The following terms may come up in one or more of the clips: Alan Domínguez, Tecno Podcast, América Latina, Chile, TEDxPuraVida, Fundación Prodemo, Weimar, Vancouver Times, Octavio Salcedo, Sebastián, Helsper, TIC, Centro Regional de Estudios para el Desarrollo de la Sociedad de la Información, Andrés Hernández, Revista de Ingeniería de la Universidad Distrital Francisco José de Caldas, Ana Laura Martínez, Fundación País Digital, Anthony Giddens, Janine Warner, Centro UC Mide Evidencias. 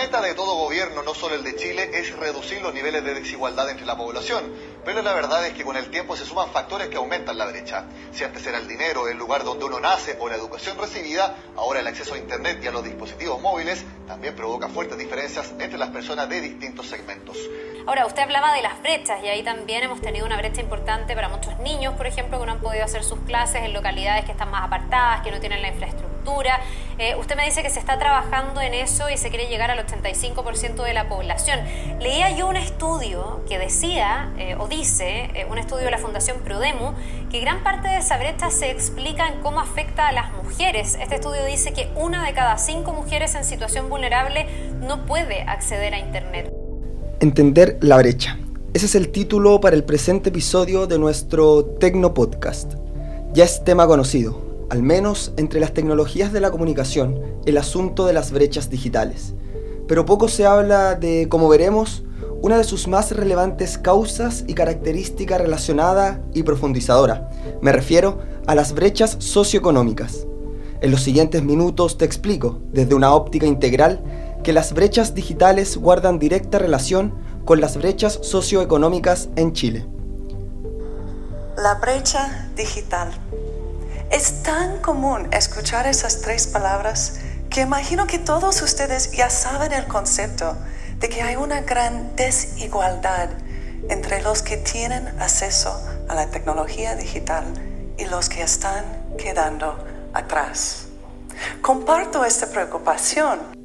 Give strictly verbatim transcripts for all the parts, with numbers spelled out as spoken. meta de todo gobierno, no solo el de Chile, es reducir los niveles de desigualdad entre la población, pero la verdad es que con el tiempo se suman factores que aumentan la brecha. Si antes era el dinero, el lugar donde uno nace o la educación recibida, ahora el acceso a internet y a los dispositivos móviles también provoca fuertes diferencias entre las personas de distintos segmentos. Ahora, usted hablaba de las brechas y ahí también hemos tenido una brecha importante para muchos niños, por ejemplo, que no han podido hacer sus clases en localidades que están más apartadas, que no tienen la infraestructura. Eh, usted me dice que se está trabajando en eso y se quiere llegar al ochenta y cinco por ciento de la población. Leía yo un estudio que decía, eh, o dice, eh, un estudio de la Fundación Prodemo, que gran parte de esa brecha se explica en cómo afecta a las mujeres. Este estudio dice que una de cada cinco mujeres en situación vulnerable no puede acceder a Internet. Entender la brecha. Ese es el título para el presente episodio de nuestro Tecno Podcast. Ya es tema conocido. Al menos entre las tecnologías de la comunicación, el asunto de las brechas digitales. Pero poco se habla de, como veremos, una de sus más relevantes causas y característica relacionada y profundizadora. Me refiero a las brechas socioeconómicas. En los siguientes minutos te explico, desde una óptica integral, que las brechas digitales guardan directa relación con las brechas socioeconómicas en Chile. La brecha digital. Es tan común escuchar esas tres palabras que imagino que todos ustedes ya saben el concepto de que hay una gran desigualdad entre los que tienen acceso a la tecnología digital y los que están quedando atrás. Comparto esta preocupación.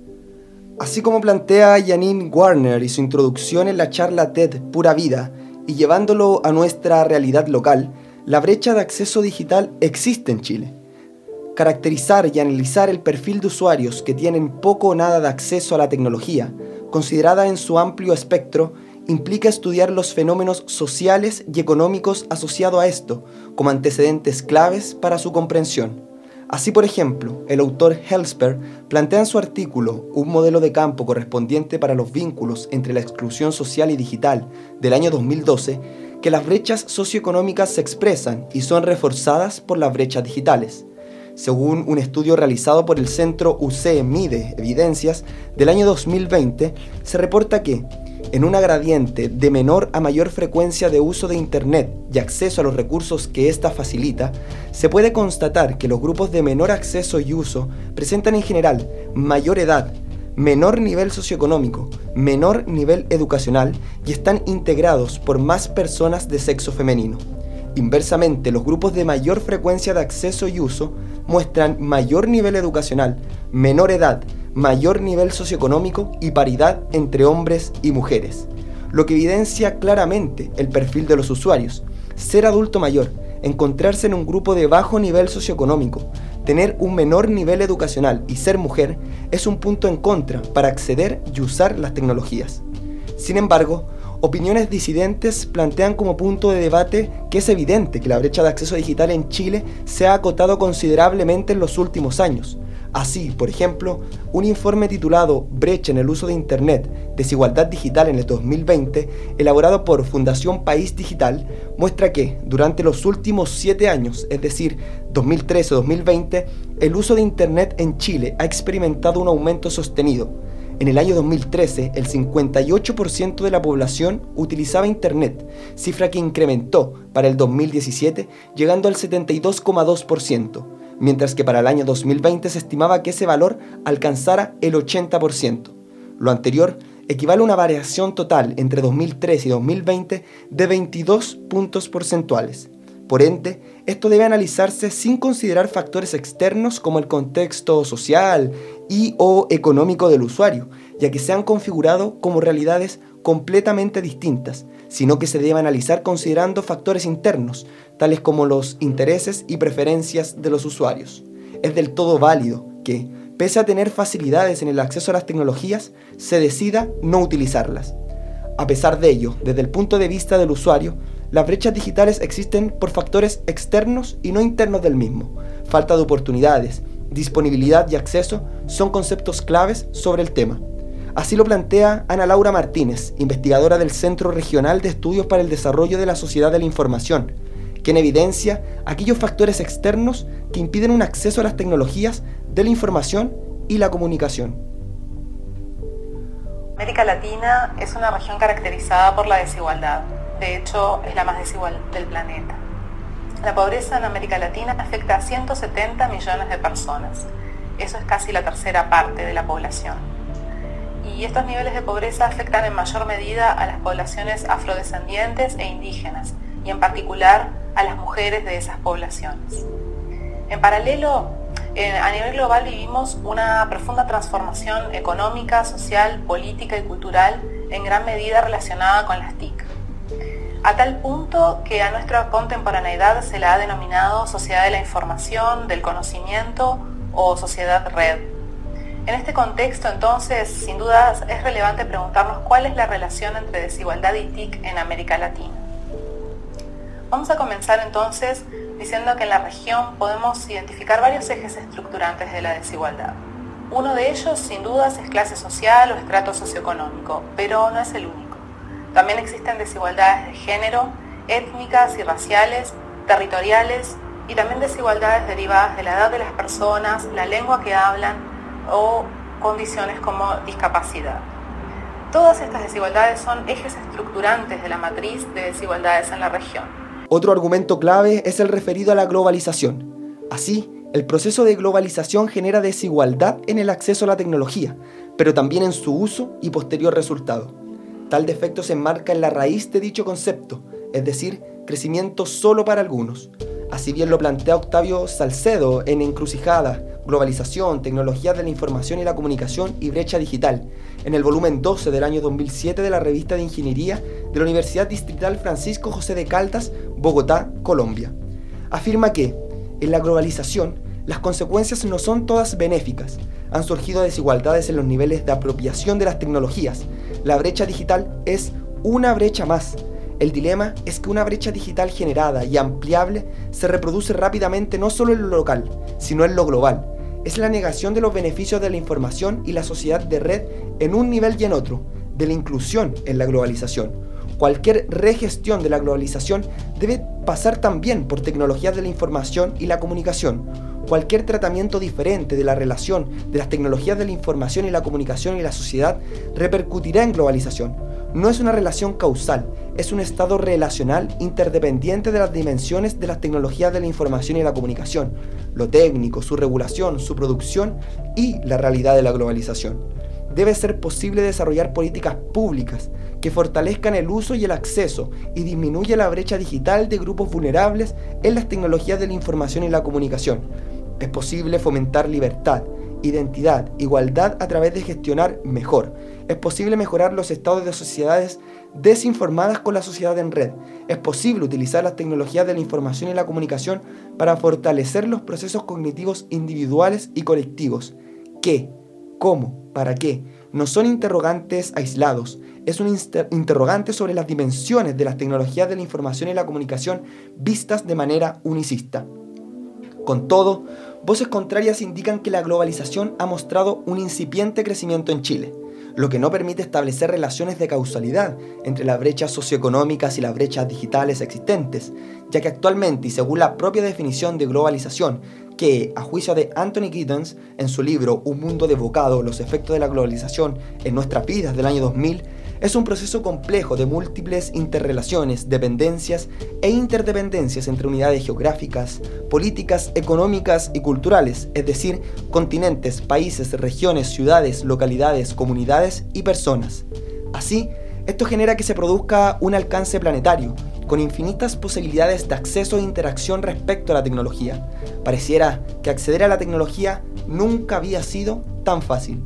Así como plantea Janine Warner y su introducción en la charla TED Pura Vida y llevándolo a nuestra realidad local, la brecha de acceso digital existe en Chile. Caracterizar y analizar el perfil de usuarios que tienen poco o nada de acceso a la tecnología, considerada en su amplio espectro, implica estudiar los fenómenos sociales y económicos asociados a esto, como antecedentes claves para su comprensión. Así, por ejemplo, el autor Helsper plantea en su artículo un modelo de campo correspondiente para los vínculos entre la exclusión social y digital del año dos mil doce, que las brechas socioeconómicas se expresan y son reforzadas por las brechas digitales. Según un estudio realizado por el Centro U C Mide Evidencias del año dos mil veinte, se reporta que, en una gradiente de menor a mayor frecuencia de uso de Internet y acceso a los recursos que ésta facilita, se puede constatar que los grupos de menor acceso y uso presentan en general mayor edad, menor nivel socioeconómico, menor nivel educacional y están integrados por más personas de sexo femenino. Inversamente, los grupos de mayor frecuencia de acceso y uso muestran mayor nivel educacional, menor edad, mayor nivel socioeconómico y paridad entre hombres y mujeres, lo que evidencia claramente el perfil de los usuarios: ser adulto mayor, encontrarse en un grupo de bajo nivel socioeconómico, tener un menor nivel educacional y ser mujer es un punto en contra para acceder y usar las tecnologías. Sin embargo, opiniones disidentes plantean como punto de debate que es evidente que la brecha de acceso digital en Chile se ha acotado considerablemente en los últimos años. Así, por ejemplo, un informe titulado Brecha en el uso de Internet, desigualdad digital en el dos mil veinte, elaborado por Fundación País Digital, muestra que, durante los últimos siete años, es decir, dos mil trece a dos mil veinte, el uso de Internet en Chile ha experimentado un aumento sostenido. En el año dos mil trece, el cincuenta y ocho por ciento de la población utilizaba Internet, cifra que incrementó para el dos mil diecisiete, llegando al setenta y dos coma dos por ciento. Mientras que para el año dos mil veinte se estimaba que ese valor alcanzara el ochenta por ciento. Lo anterior equivale a una variación total entre dos mil trece y dos mil veinte de veintidós puntos porcentuales. Por ende, esto debe analizarse sin considerar factores externos como el contexto social y o económico del usuario, ya que se han configurado como realidades completamente distintas, sino que se debe analizar considerando factores internos, tales como los intereses y preferencias de los usuarios. Es del todo válido que, pese a tener facilidades en el acceso a las tecnologías, se decida no utilizarlas. A pesar de ello, desde el punto de vista del usuario, las brechas digitales existen por factores externos y no internos del mismo. Falta de oportunidades, disponibilidad y acceso son conceptos claves sobre el tema. Así lo plantea Ana Laura Martínez, investigadora del Centro Regional de Estudios para el Desarrollo de la Sociedad de la Información, quien evidencia aquellos factores externos que impiden un acceso a las tecnologías de la información y la comunicación. América Latina es una región caracterizada por la desigualdad. De hecho, es la más desigual del planeta. La pobreza en América Latina afecta a ciento setenta millones de personas. Eso es casi la tercera parte de la población. Y estos niveles de pobreza afectan en mayor medida a las poblaciones afrodescendientes e indígenas, y en particular a las mujeres de esas poblaciones. En paralelo, a nivel global vivimos una profunda transformación económica, social, política y cultural, en gran medida relacionada con las T I C. A tal punto que a nuestra contemporaneidad se la ha denominado sociedad de la información, del conocimiento o sociedad red. En este contexto, entonces, sin dudas, es relevante preguntarnos cuál es la relación entre desigualdad y T I C en América Latina. Vamos a comenzar entonces diciendo que en la región podemos identificar varios ejes estructurantes de la desigualdad. Uno de ellos, sin dudas, es clase social o estrato socioeconómico, pero no es el único. También existen desigualdades de género, étnicas y raciales, territoriales, y también desigualdades derivadas de la edad de las personas, la lengua que hablan, o condiciones como discapacidad. Todas estas desigualdades son ejes estructurantes de la matriz de desigualdades en la región. Otro argumento clave es el referido a la globalización. Así, el proceso de globalización genera desigualdad en el acceso a la tecnología, pero también en su uso y posterior resultado. Tal defecto se enmarca en la raíz de dicho concepto, es decir, crecimiento solo para algunos. Así bien lo plantea Octavio Salcedo en Encrucijada, Globalización, Tecnologías de la Información y la Comunicación y Brecha Digital, en el volumen doce del año dos mil siete de la Revista de Ingeniería de la Universidad Distrital Francisco José de Caldas, Bogotá, Colombia. Afirma que, en la globalización, las consecuencias no son todas benéficas. Han surgido desigualdades en los niveles de apropiación de las tecnologías. La brecha digital es una brecha más. El dilema es que una brecha digital generada y ampliable se reproduce rápidamente no solo en lo local, sino en lo global. Es la negación de los beneficios de la información y la sociedad de red en un nivel y en otro, de la inclusión en la globalización. Cualquier regestión de la globalización debe pasar también por tecnologías de la información y la comunicación. Cualquier tratamiento diferente de la relación de las tecnologías de la información y la comunicación y la sociedad repercutirá en globalización. No es una relación causal, es un estado relacional interdependiente de las dimensiones de las tecnologías de la información y la comunicación, lo técnico, su regulación, su producción y la realidad de la globalización. Debe ser posible desarrollar políticas públicas que fortalezcan el uso y el acceso y disminuya la brecha digital de grupos vulnerables en las tecnologías de la información y la comunicación. Es posible fomentar libertad, identidad, igualdad a través de gestionar mejor. Es posible mejorar los estados de sociedades desinformadas con la sociedad en red. Es posible utilizar las tecnologías de la información y la comunicación para fortalecer los procesos cognitivos individuales y colectivos. ¿Qué? ¿Cómo? ¿Para qué? No son interrogantes aislados. Es un inter- interrogante sobre las dimensiones de las tecnologías de la información y la comunicación vistas de manera unicista. Con todo, voces contrarias indican que la globalización ha mostrado un incipiente crecimiento en Chile, lo que no permite establecer relaciones de causalidad entre las brechas socioeconómicas y las brechas digitales existentes, ya que actualmente y según la propia definición de globalización, que, a juicio de Anthony Giddens, en su libro Un mundo devocado, los efectos de la globalización en nuestras vidas del año dos mil, es un proceso complejo de múltiples interrelaciones, dependencias e interdependencias entre unidades geográficas, políticas, económicas y culturales, es decir, continentes, países, regiones, ciudades, localidades, comunidades y personas. Así, esto genera que se produzca un alcance planetario, con infinitas posibilidades de acceso e interacción respecto a la tecnología. Pareciera que acceder a la tecnología nunca había sido tan fácil.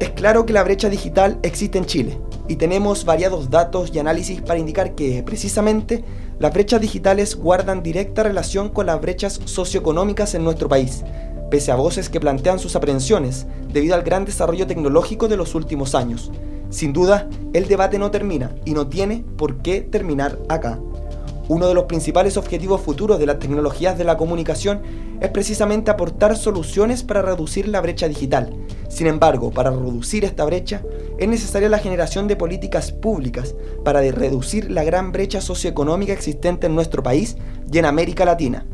Es claro que la brecha digital existe en Chile y tenemos variados datos y análisis para indicar que, precisamente, las brechas digitales guardan directa relación con las brechas socioeconómicas en nuestro país, pese a voces que plantean sus aprensiones debido al gran desarrollo tecnológico de los últimos años. Sin duda, el debate no termina y no tiene por qué terminar acá. Uno de los principales objetivos futuros de las tecnologías de la comunicación es precisamente aportar soluciones para reducir la brecha digital. Sin embargo, para reducir esta brecha, es necesaria la generación de políticas públicas para reducir la gran brecha socioeconómica existente en nuestro país y en América Latina.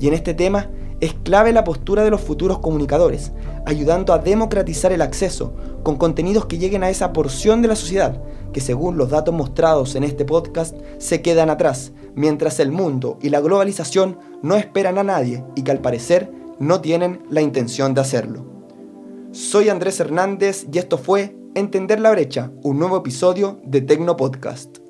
Y en este tema, Es clave la postura de los futuros comunicadores, ayudando a democratizar el acceso con contenidos que lleguen a esa porción de la sociedad que, según los datos mostrados en este podcast, se quedan atrás, mientras el mundo y la globalización no esperan a nadie y que al parecer no tienen la intención de hacerlo. Soy Andrés Hernández y esto fue Entender la Brecha, un nuevo episodio de Tecno Podcast.